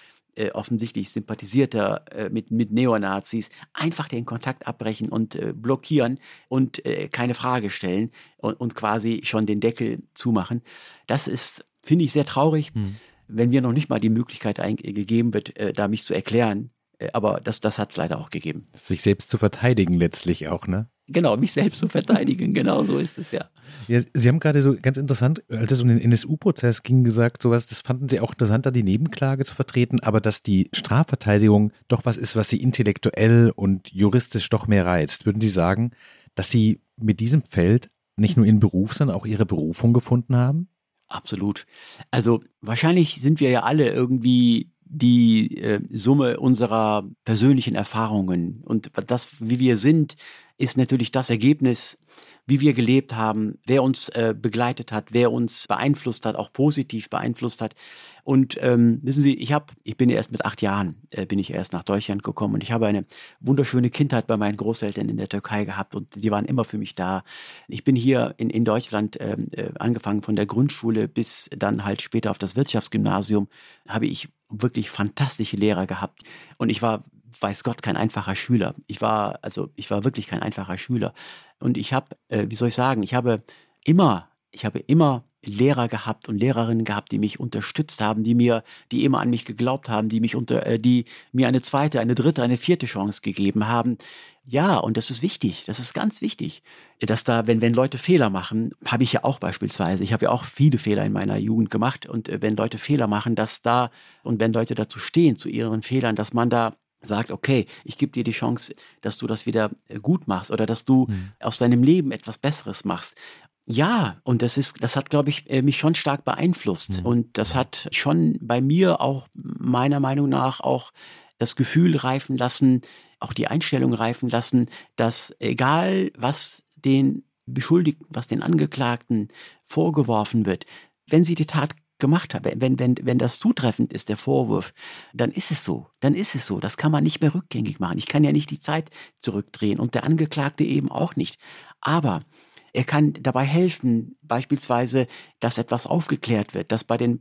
offensichtlich sympathisierter mit Neonazis, einfach den Kontakt abbrechen und blockieren und keine Frage stellen und quasi schon den Deckel zumachen. Das ist, finde ich, sehr traurig, wenn mir noch nicht mal die Möglichkeit gegeben wird, da mich zu erklären. Aber das hat es leider auch gegeben. Sich selbst zu verteidigen letztlich auch, ne? Genau, mich selbst zu verteidigen, genau so ist es ja. Sie haben gerade so ganz interessant, als es um den NSU-Prozess ging, gesagt, sowas, das fanden Sie auch interessant, da die Nebenklage zu vertreten, aber dass die Strafverteidigung doch was ist, was Sie intellektuell und juristisch doch mehr reizt. Würden Sie sagen, dass Sie mit diesem Feld nicht nur Ihren Beruf, sondern auch Ihre Berufung gefunden haben? Absolut. Also wahrscheinlich sind wir ja alle irgendwie die Summe unserer persönlichen Erfahrungen. Und das, wie wir sind, ist natürlich das Ergebnis, wie wir gelebt haben, wer uns begleitet hat, wer uns beeinflusst hat, auch positiv beeinflusst hat. Und wissen Sie, ich bin ja erst mit 8 Jahren, bin ich erst nach Deutschland gekommen und ich habe eine wunderschöne Kindheit bei meinen Großeltern in der Türkei gehabt und die waren immer für mich da. Ich bin hier in Deutschland, angefangen von der Grundschule bis dann halt später auf das Wirtschaftsgymnasium, habe ich wirklich fantastische Lehrer gehabt und ich war, weiß Gott, kein einfacher Schüler. Ich war wirklich kein einfacher Schüler. Und ich habe, ich habe immer Lehrer gehabt und Lehrerinnen gehabt, die mich unterstützt haben, die immer an mich geglaubt haben, die mir eine zweite, eine dritte, eine vierte Chance gegeben haben. Ja, und das ist wichtig, das ist ganz wichtig, dass da, wenn Leute Fehler machen, habe ich ja auch beispielsweise, ich habe ja auch viele Fehler in meiner Jugend gemacht und wenn Leute Fehler machen, wenn Leute dazu stehen, zu ihren Fehlern, dass man da sagt, okay, ich gebe dir die Chance, dass du das wieder gut machst oder dass du aus deinem Leben etwas Besseres machst. Ja, und das hat, glaube ich, mich schon stark beeinflusst. Und das hat schon bei mir auch meiner Meinung nach auch das Gefühl reifen lassen, auch die Einstellung reifen lassen, dass egal, was den Beschuldigten, was den Angeklagten vorgeworfen wird, wenn sie die Tat gemacht habe, wenn das zutreffend ist, der Vorwurf, dann ist es so, das kann man nicht mehr rückgängig machen. Ich kann ja nicht die Zeit zurückdrehen und der Angeklagte eben auch nicht, aber er kann dabei helfen, beispielsweise, dass etwas aufgeklärt wird, dass bei den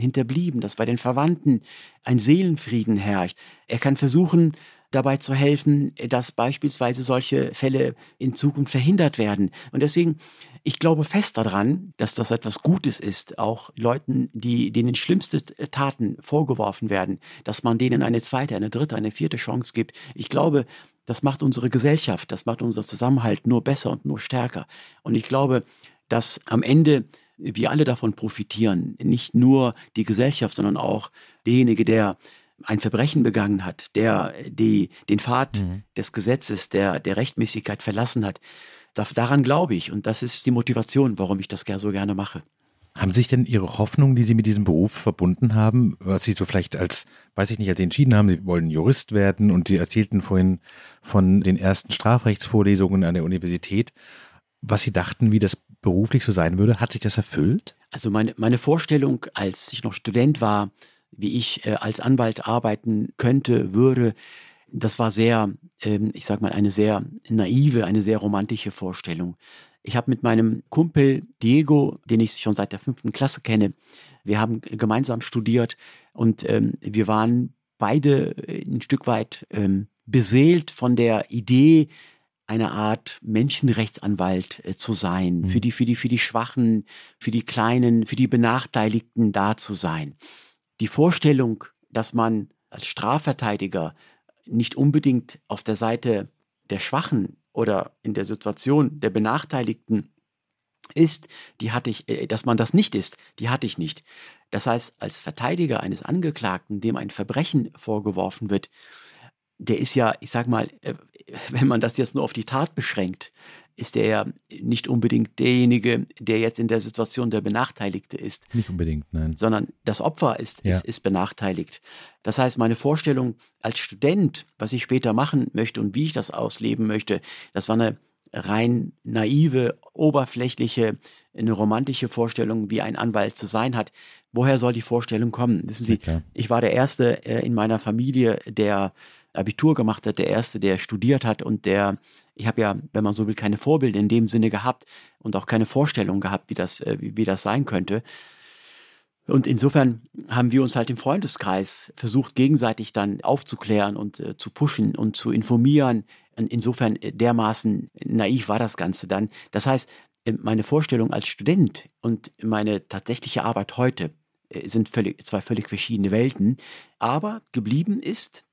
Hinterbliebenen, dass bei den Verwandten ein Seelenfrieden herrscht. Er kann versuchen, dabei zu helfen, dass beispielsweise solche Fälle in Zukunft verhindert werden. Und deswegen, ich glaube fest daran, dass das etwas Gutes ist, auch Leuten, denen schlimmste Taten vorgeworfen werden, dass man denen eine zweite, eine dritte, eine vierte Chance gibt. Ich glaube, das macht unsere Gesellschaft, das macht unser Zusammenhalt nur besser und nur stärker. Und ich glaube, dass am Ende wir alle davon profitieren, nicht nur die Gesellschaft, sondern auch derjenige, der ein Verbrechen begangen hat, der den Pfad des Gesetzes, der Rechtmäßigkeit verlassen hat. Daran glaube ich und das ist die Motivation, warum ich das so gerne mache. Haben sich denn Ihre Hoffnungen, die Sie mit diesem Beruf verbunden haben, was Sie so vielleicht als Sie entschieden haben, Sie wollen Jurist werden und Sie erzählten vorhin von den ersten Strafrechtsvorlesungen an der Universität, was Sie dachten, wie das beruflich so sein würde, hat sich das erfüllt? Also meine Vorstellung, als ich noch Student war, wie ich als Anwalt arbeiten könnte, würde, das war sehr, ich sag mal, eine sehr naive, eine sehr romantische Vorstellung. Ich habe mit meinem Kumpel Diego, den ich schon seit der 5. Klasse kenne, wir haben gemeinsam studiert und wir waren beide ein Stück weit beseelt von der Idee, eine Art Menschenrechtsanwalt zu sein, für die Schwachen, für die Kleinen, für die Benachteiligten da zu sein. Die Vorstellung, dass man als Strafverteidiger nicht unbedingt auf der Seite der Schwachen oder in der Situation der Benachteiligten ist, die hatte ich, dass man das nicht ist, die hatte ich nicht. Das heißt, als Verteidiger eines Angeklagten, dem ein Verbrechen vorgeworfen wird, der ist ja, ich sag mal, wenn man das jetzt nur auf die Tat beschränkt, ist der ja nicht unbedingt derjenige, der jetzt in der Situation der Benachteiligte ist. Nicht unbedingt, nein. Sondern das Opfer ist benachteiligt. Das heißt, meine Vorstellung als Student, was ich später machen möchte und wie ich das ausleben möchte, das war eine rein naive, oberflächliche, eine romantische Vorstellung, wie ein Anwalt zu sein hat. Woher soll die Vorstellung kommen? Wissen Sie, ja, ich war der Erste in meiner Familie, der Abitur gemacht hat, der Erste, der studiert hat und der, ich habe ja, wenn man so will, keine Vorbilder in dem Sinne gehabt und auch keine Vorstellung gehabt, wie das sein könnte. Und insofern haben wir uns halt im Freundeskreis versucht, gegenseitig dann aufzuklären und zu pushen und zu informieren. Und insofern dermaßen naiv war das Ganze dann. Das heißt, meine Vorstellung als Student und meine tatsächliche Arbeit heute sind zwei völlig verschiedene Welten. Aber geblieben ist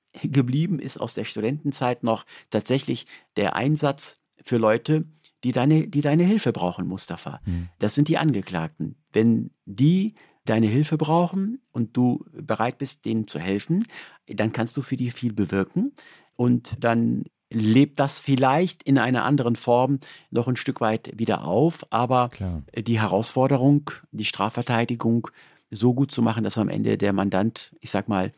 aus der Studentenzeit noch tatsächlich der Einsatz für Leute, die deine Hilfe brauchen, Mustafa. Mhm. Das sind die Angeklagten. Wenn die deine Hilfe brauchen und du bereit bist, denen zu helfen, dann kannst du für die viel bewirken und dann lebt das vielleicht in einer anderen Form noch ein Stück weit wieder auf, aber klar, die Herausforderung, die Strafverteidigung so gut zu machen, dass am Ende der Mandant, ich sag mal,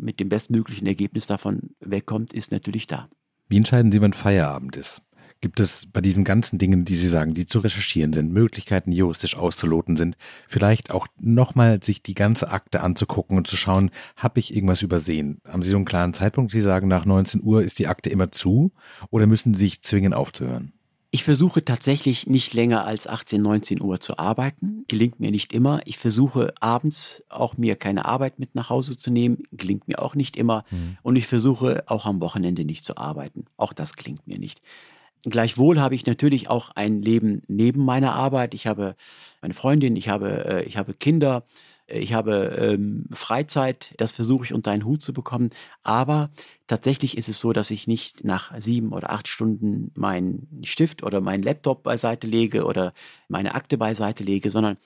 mit dem bestmöglichen Ergebnis davon wegkommt, ist natürlich da. Wie entscheiden Sie, wann Feierabend ist? Gibt es bei diesen ganzen Dingen, die Sie sagen, die zu recherchieren sind, Möglichkeiten, die juristisch auszuloten sind, vielleicht auch nochmal sich die ganze Akte anzugucken und zu schauen, habe ich irgendwas übersehen? Haben Sie so einen klaren Zeitpunkt, Sie sagen, nach 19 Uhr ist die Akte immer zu oder müssen Sie sich zwingen aufzuhören? Ich versuche tatsächlich nicht länger als 18, 19 Uhr zu arbeiten. Gelingt mir nicht immer. Ich versuche abends auch mir keine Arbeit mit nach Hause zu nehmen. Gelingt mir auch nicht immer. Und ich versuche auch am Wochenende nicht zu arbeiten. Auch das gelingt mir nicht. Gleichwohl habe ich natürlich auch ein Leben neben meiner Arbeit. Ich habe meine Freundin, ich habe Kinder, ich habe Freizeit. Das versuche ich unter einen Hut zu bekommen. Aber tatsächlich ist es so, dass ich nicht nach 7 oder 8 Stunden meinen Stift oder meinen Laptop beiseite lege oder meine Akte beiseite lege, sondern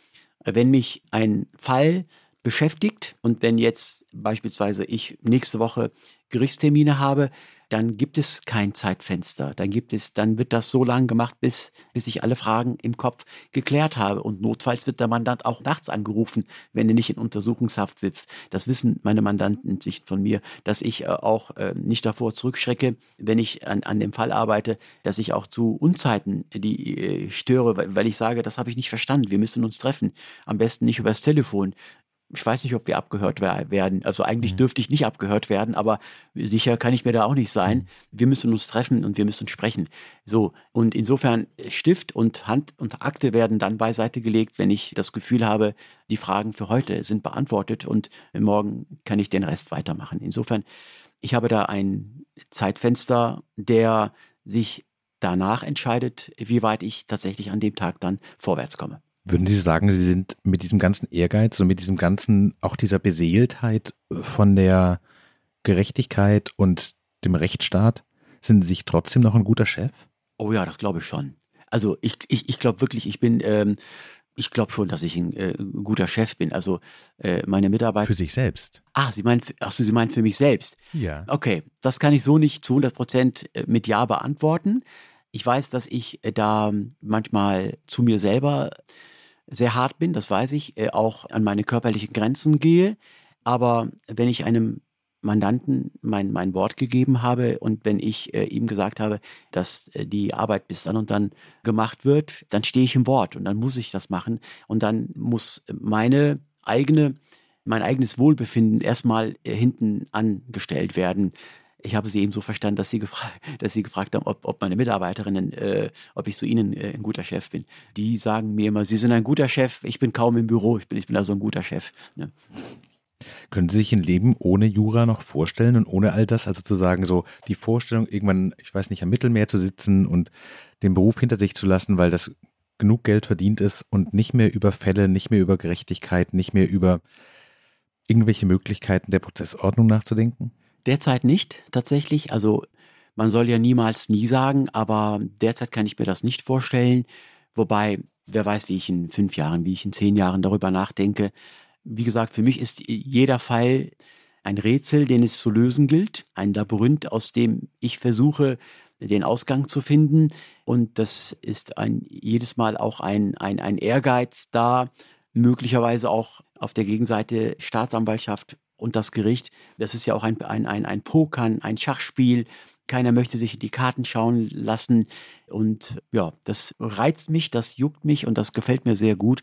wenn mich ein Fall beschäftigt und wenn jetzt beispielsweise ich nächste Woche Gerichtstermine habe, dann gibt es kein Zeitfenster. Dann wird das so lange gemacht, bis ich alle Fragen im Kopf geklärt habe. Und notfalls wird der Mandant auch nachts angerufen, wenn er nicht in Untersuchungshaft sitzt. Das wissen meine Mandanten inzwischen von mir, dass ich auch nicht davor zurückschrecke, wenn ich an dem Fall arbeite, dass ich auch zu Unzeiten die störe, weil ich sage, das habe ich nicht verstanden. Wir müssen uns treffen. Am besten nicht übers Telefon. Ich weiß nicht, ob wir abgehört werden. Also eigentlich dürfte ich nicht abgehört werden, aber sicher kann ich mir da auch nicht sein. Wir müssen uns treffen und wir müssen sprechen. So. Und insofern Stift und Hand und Akte werden dann beiseite gelegt, wenn ich das Gefühl habe, die Fragen für heute sind beantwortet und morgen kann ich den Rest weitermachen. Insofern, ich habe da ein Zeitfenster, der sich danach entscheidet, wie weit ich tatsächlich an dem Tag dann vorwärts komme. Würden Sie sagen, Sie sind mit diesem ganzen Ehrgeiz und mit diesem ganzen, auch dieser Beseeltheit von der Gerechtigkeit und dem Rechtsstaat, sind Sie sich trotzdem noch ein guter Chef? Oh ja, das glaube ich schon. Also ich glaube wirklich, ich glaube schon, dass ich ein guter Chef bin. Also meine Mitarbeiter... Für sich selbst? Sie meinen für mich selbst? Ja. Okay, das kann ich so nicht zu 100% mit Ja beantworten. Ich weiß, dass ich da manchmal zu mir selber sehr hart bin, das weiß ich, auch an meine körperlichen Grenzen gehe. Aber wenn ich einem Mandanten mein Wort gegeben habe und wenn ich ihm gesagt habe, dass die Arbeit bis dann und dann gemacht wird, dann stehe ich im Wort und dann muss ich das machen. Und dann muss mein eigenes Wohlbefinden erstmal hinten angestellt werden. Ich habe sie eben so verstanden, dass sie gefragt haben, ob meine Mitarbeiterinnen, ob ich zu ihnen ein guter Chef bin. Die sagen mir immer, sie sind ein guter Chef, ich bin kaum im Büro, ich bin also ein guter Chef. Ne? Können Sie sich ein Leben ohne Jura noch vorstellen und ohne all das? Also zu sagen, so die Vorstellung, irgendwann, ich weiß nicht, am Mittelmeer zu sitzen und den Beruf hinter sich zu lassen, weil das genug Geld verdient ist und nicht mehr über Fälle, nicht mehr über Gerechtigkeit, nicht mehr über irgendwelche Möglichkeiten der Prozessordnung nachzudenken? Derzeit nicht, tatsächlich. Also man soll ja niemals nie sagen, aber derzeit kann ich mir das nicht vorstellen. Wobei Wer weiß, wie ich in 5 Jahren, wie ich in 10 Jahren darüber nachdenke. Wie gesagt, für mich ist jeder Fall ein Rätsel, den es zu lösen gilt. Ein Labyrinth, aus dem ich versuche, den Ausgang zu finden. Und das ist jedes Mal auch ein Ehrgeiz da, möglicherweise auch auf der Gegenseite Staatsanwaltschaft und das Gericht. Das ist ja auch ein Pokern, ein Schachspiel. Keiner möchte sich in die Karten schauen lassen. Und ja, das reizt mich, das juckt mich und das gefällt mir sehr gut.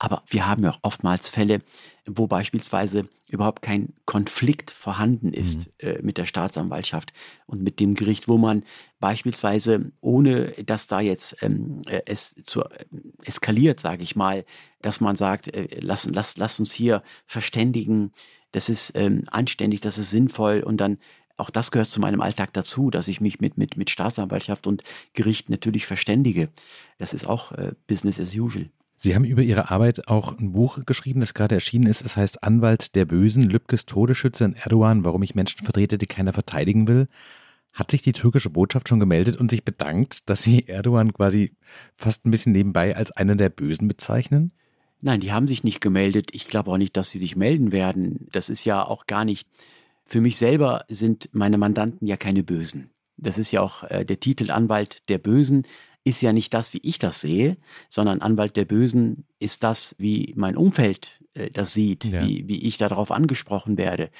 Aber wir haben ja auch oftmals Fälle, wo beispielsweise überhaupt kein Konflikt vorhanden ist mit der Staatsanwaltschaft und mit dem Gericht, wo man beispielsweise, ohne dass da jetzt es zu eskaliert, sage ich mal, dass man sagt, lass uns hier verständigen, das ist anständig, das ist sinnvoll und dann, auch das gehört zu meinem Alltag dazu, dass ich mich mit Staatsanwaltschaft und Gericht natürlich verständige. Das ist auch Business as usual. Sie haben über Ihre Arbeit auch ein Buch geschrieben, das gerade erschienen ist. Es heißt Anwalt der Bösen, Lübkes Todesschütze in Erdogan, warum ich Menschen vertrete, die keiner verteidigen will. Hat sich die türkische Botschaft schon gemeldet und sich bedankt, dass Sie Erdogan quasi fast ein bisschen nebenbei als einen der Bösen bezeichnen? Nein, die haben sich nicht gemeldet. Ich glaube auch nicht, dass sie sich melden werden. Das ist ja auch gar nicht... Für mich selber sind meine Mandanten ja keine Bösen. Das ist ja auch der Titel Anwalt der Bösen, ist ja nicht das, wie ich das sehe, sondern Anwalt der Bösen ist das, wie mein Umfeld das sieht, ja. Wie ich darauf angesprochen werde.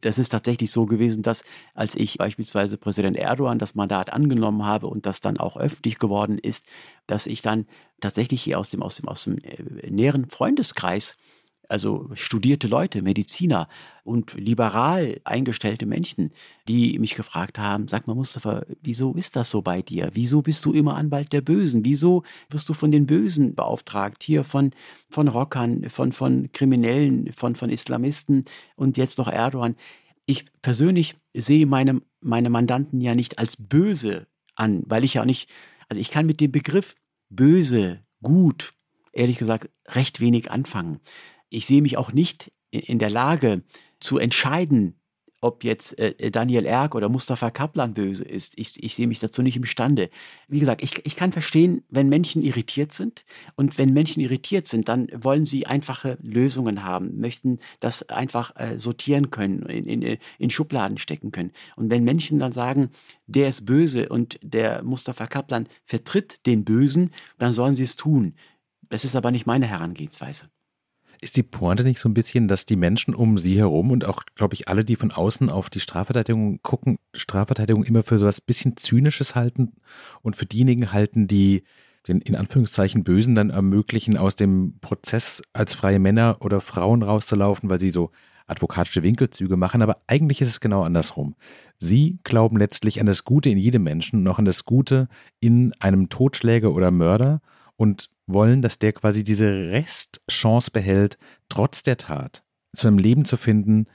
Das ist tatsächlich so gewesen, dass als ich beispielsweise Präsident Erdogan das Mandat angenommen habe und das dann auch öffentlich geworden ist, dass ich dann tatsächlich hier aus dem näheren Freundeskreis, also studierte Leute, Mediziner und liberal eingestellte Menschen, die mich gefragt haben, sag mal Mustafa, wieso ist das so bei dir? Wieso bist du immer Anwalt der Bösen? Wieso wirst du von den Bösen beauftragt? Hier von Rockern, von Kriminellen, von Islamisten und jetzt noch Erdogan. Ich persönlich sehe meine Mandanten ja nicht als böse an, weil ich ja auch nicht, also ich kann mit dem Begriff böse, gut, ehrlich gesagt, recht wenig anfangen. Ich sehe mich auch nicht in der Lage zu entscheiden, ob jetzt Daniel Erk oder Mustafa Kaplan böse ist. Ich sehe mich dazu nicht imstande. Wie gesagt, ich kann verstehen, wenn Menschen irritiert sind. Und wenn Menschen irritiert sind, dann wollen sie einfache Lösungen haben, möchten das einfach sortieren können, in Schubladen stecken können. Und wenn Menschen dann sagen, der ist böse und der Mustafa Kaplan vertritt den Bösen, dann sollen sie es tun. Das ist aber nicht meine Herangehensweise. Ist die Pointe nicht so ein bisschen, dass die Menschen um sie herum und auch, glaube ich, alle, die von außen auf die Strafverteidigung gucken, Strafverteidigung immer für sowas ein bisschen Zynisches halten und für diejenigen halten, die den in Anführungszeichen Bösen dann ermöglichen, aus dem Prozess als freie Männer oder Frauen rauszulaufen, weil sie so advokatische Winkelzüge machen, aber eigentlich ist es genau andersrum. Sie glauben letztlich an das Gute in jedem Menschen und auch an das Gute in einem Totschläger oder Mörder und wollen, dass der quasi diese Restchance behält, trotz der Tat zu einem Leben zu finden,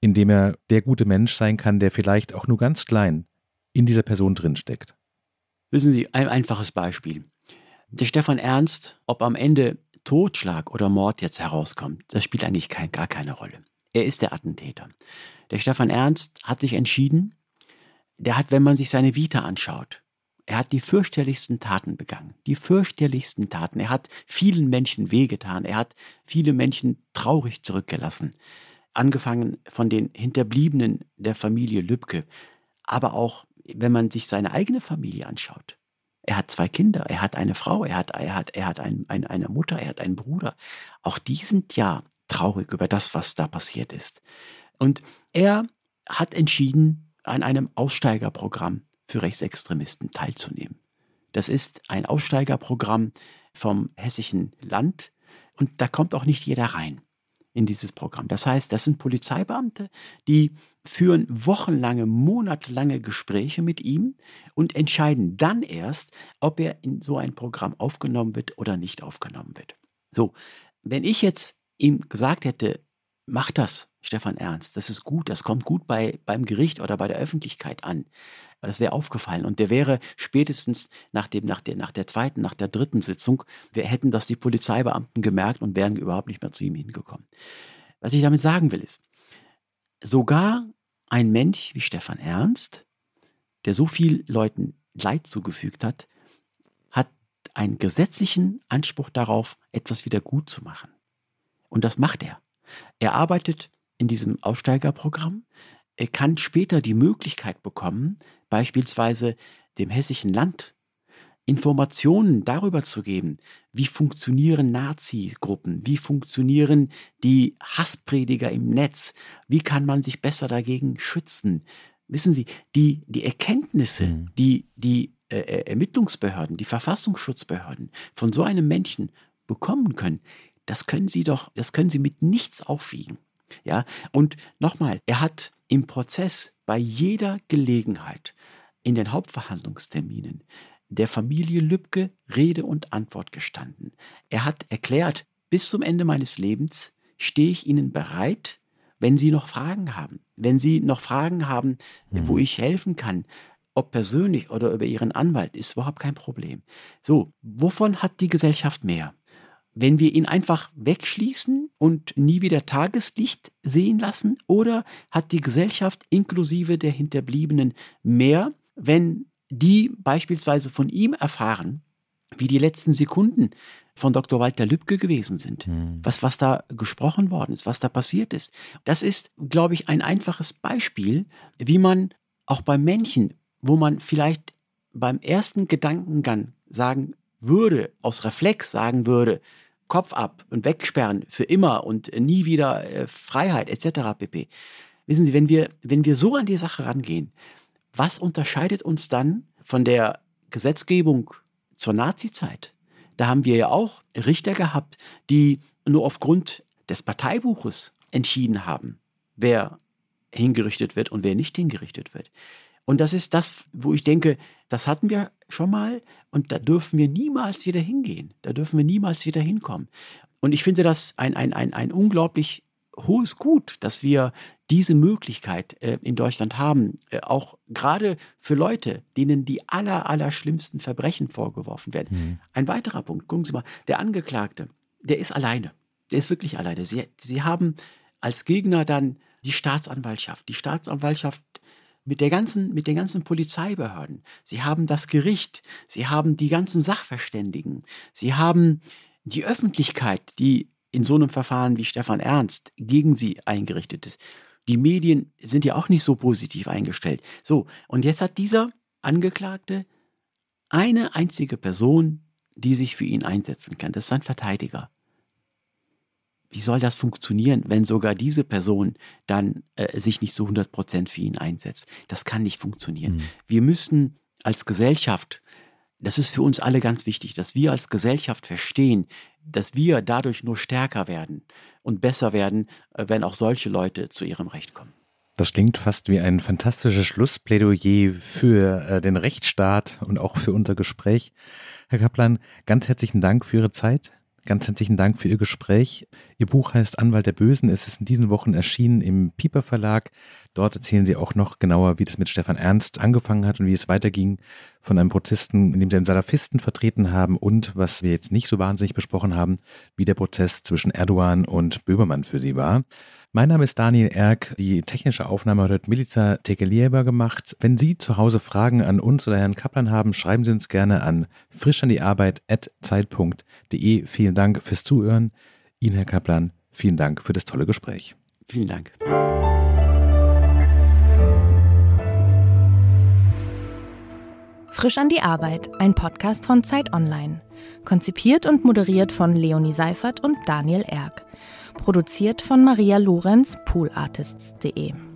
in dem er der gute Mensch sein kann, der vielleicht auch nur ganz klein in dieser Person drinsteckt. Wissen Sie, ein einfaches Beispiel. Der Stephan Ernst, ob am Ende Totschlag oder Mord jetzt herauskommt, das spielt eigentlich gar keine Rolle. Er ist der Attentäter. Der Stephan Ernst hat sich entschieden, wenn man sich seine Vita anschaut, er hat die fürchterlichsten Taten begangen, die fürchterlichsten Taten. Er hat vielen Menschen wehgetan, er hat viele Menschen traurig zurückgelassen. Angefangen von den Hinterbliebenen der Familie Lübcke, aber auch, wenn man sich seine eigene Familie anschaut. Er hat 2 Kinder, er hat eine Frau, er hat eine Mutter, er hat einen Bruder. Auch die sind ja traurig über das, was da passiert ist. Und er hat entschieden, an einem Aussteigerprogramm für Rechtsextremisten teilzunehmen. Das ist ein Aussteigerprogramm vom hessischen Land und da kommt auch nicht jeder rein in dieses Programm. Das heißt, das sind Polizeibeamte, die führen wochenlange, monatelange Gespräche mit ihm und entscheiden dann erst, ob er in so ein Programm aufgenommen wird oder nicht aufgenommen wird. So, wenn ich jetzt ihm gesagt hätte, mach das, Stephan Ernst, das ist gut, das kommt gut beim Gericht oder bei der Öffentlichkeit an. Das wäre aufgefallen und der wäre spätestens nach der 3. Sitzung, hätten das die Polizeibeamten gemerkt und wären überhaupt nicht mehr zu ihm hingekommen. Was ich damit sagen will ist, sogar ein Mensch wie Stephan Ernst, der so viel Leuten Leid zugefügt hat, hat einen gesetzlichen Anspruch darauf, etwas wieder gut zu machen. Und das macht er. Er arbeitet in diesem Aussteigerprogramm. Er kann später die Möglichkeit bekommen, beispielsweise dem Hessischen Land Informationen darüber zu geben, wie funktionieren Nazi-Gruppen, wie funktionieren die Hassprediger im Netz, wie kann man sich besser dagegen schützen. Wissen Sie, die Erkenntnisse, die Ermittlungsbehörden, die Verfassungsschutzbehörden von so einem Menschen bekommen können, das können Sie mit nichts aufwiegen. Ja? Und nochmal, er hat im Prozess bei jeder Gelegenheit in den Hauptverhandlungsterminen der Familie Lübcke Rede und Antwort gestanden. Er hat erklärt, bis zum Ende meines Lebens stehe ich Ihnen bereit, wenn Sie noch Fragen haben. Wenn Sie noch Fragen haben, wo ich helfen kann, ob persönlich oder über Ihren Anwalt, ist überhaupt kein Problem. So, wovon hat die Gesellschaft mehr? Wenn wir ihn einfach wegschließen und nie wieder Tageslicht sehen lassen? Oder hat die Gesellschaft inklusive der Hinterbliebenen mehr, wenn die beispielsweise von ihm erfahren, wie die letzten Sekunden von Dr. Walter Lübcke gewesen sind, was da gesprochen worden ist, was da passiert ist? Das ist, glaube ich, ein einfaches Beispiel, wie man auch bei Menschen, wo man vielleicht beim ersten Gedankengang aus Reflex sagen würde, Kopf ab und wegsperren für immer und nie wieder Freiheit etc. pp. Wissen Sie, wenn wir so an die Sache rangehen, was unterscheidet uns dann von der Gesetzgebung zur Nazizeit? Da haben wir ja auch Richter gehabt, die nur aufgrund des Parteibuches entschieden haben, wer hingerichtet wird und wer nicht hingerichtet wird. Und das ist das, wo ich denke, das hatten wir schon mal und da dürfen wir niemals wieder hingehen. Da dürfen wir niemals wieder hinkommen. Und ich finde das ein unglaublich hohes Gut, dass wir diese Möglichkeit in Deutschland haben, auch gerade für Leute, denen die allerschlimmsten Verbrechen vorgeworfen werden. Ein weiterer Punkt, gucken Sie mal, der Angeklagte, der ist alleine. Der ist wirklich alleine. Sie haben als Gegner dann die Staatsanwaltschaft mit den ganzen Polizeibehörden. Sie haben das Gericht, Sie haben die ganzen Sachverständigen, Sie haben die Öffentlichkeit, die in so einem Verfahren wie Stephan Ernst gegen sie eingerichtet ist. Die Medien sind ja auch nicht so positiv eingestellt. So, und jetzt hat dieser Angeklagte eine einzige Person, die sich für ihn einsetzen kann. Das ist sein Verteidiger. Wie soll das funktionieren, wenn sogar diese Person dann sich nicht zu 100% für ihn einsetzt? Das kann nicht funktionieren. Wir müssen als Gesellschaft, das ist für uns alle ganz wichtig, dass wir als Gesellschaft verstehen, dass wir dadurch nur stärker werden und besser werden, wenn auch solche Leute zu ihrem Recht kommen. Das klingt fast wie ein fantastisches Schlussplädoyer für den Rechtsstaat und auch für unser Gespräch. Herr Kaplan, ganz herzlichen Dank für Ihre Zeit. Ganz herzlichen Dank für Ihr Gespräch. Ihr Buch heißt Anwalt der Bösen. Es ist in diesen Wochen erschienen im Piper Verlag. Dort erzählen Sie auch noch genauer, wie das mit Stephan Ernst angefangen hat und wie es weiterging von einem Prozessten, in dem Sie einen Salafisten vertreten haben und, was wir jetzt nicht so wahnsinnig besprochen haben, wie der Prozess zwischen Erdogan und Böhmermann für Sie war. Mein Name ist Daniel Erk. Die technische Aufnahme hat Melissa Tegelieber gemacht. Wenn Sie zu Hause Fragen an uns oder Herrn Kaplan haben, schreiben Sie uns gerne an frischandiearbeit@zeit.de. Vielen Dank fürs Zuhören. Ihnen, Herr Kaplan, vielen Dank für das tolle Gespräch. Vielen Dank. Frisch an die Arbeit, ein Podcast von Zeit Online. Konzipiert und moderiert von Leonie Seifert und Daniel Erk. Produziert von Maria Lorenz, poolartists.de.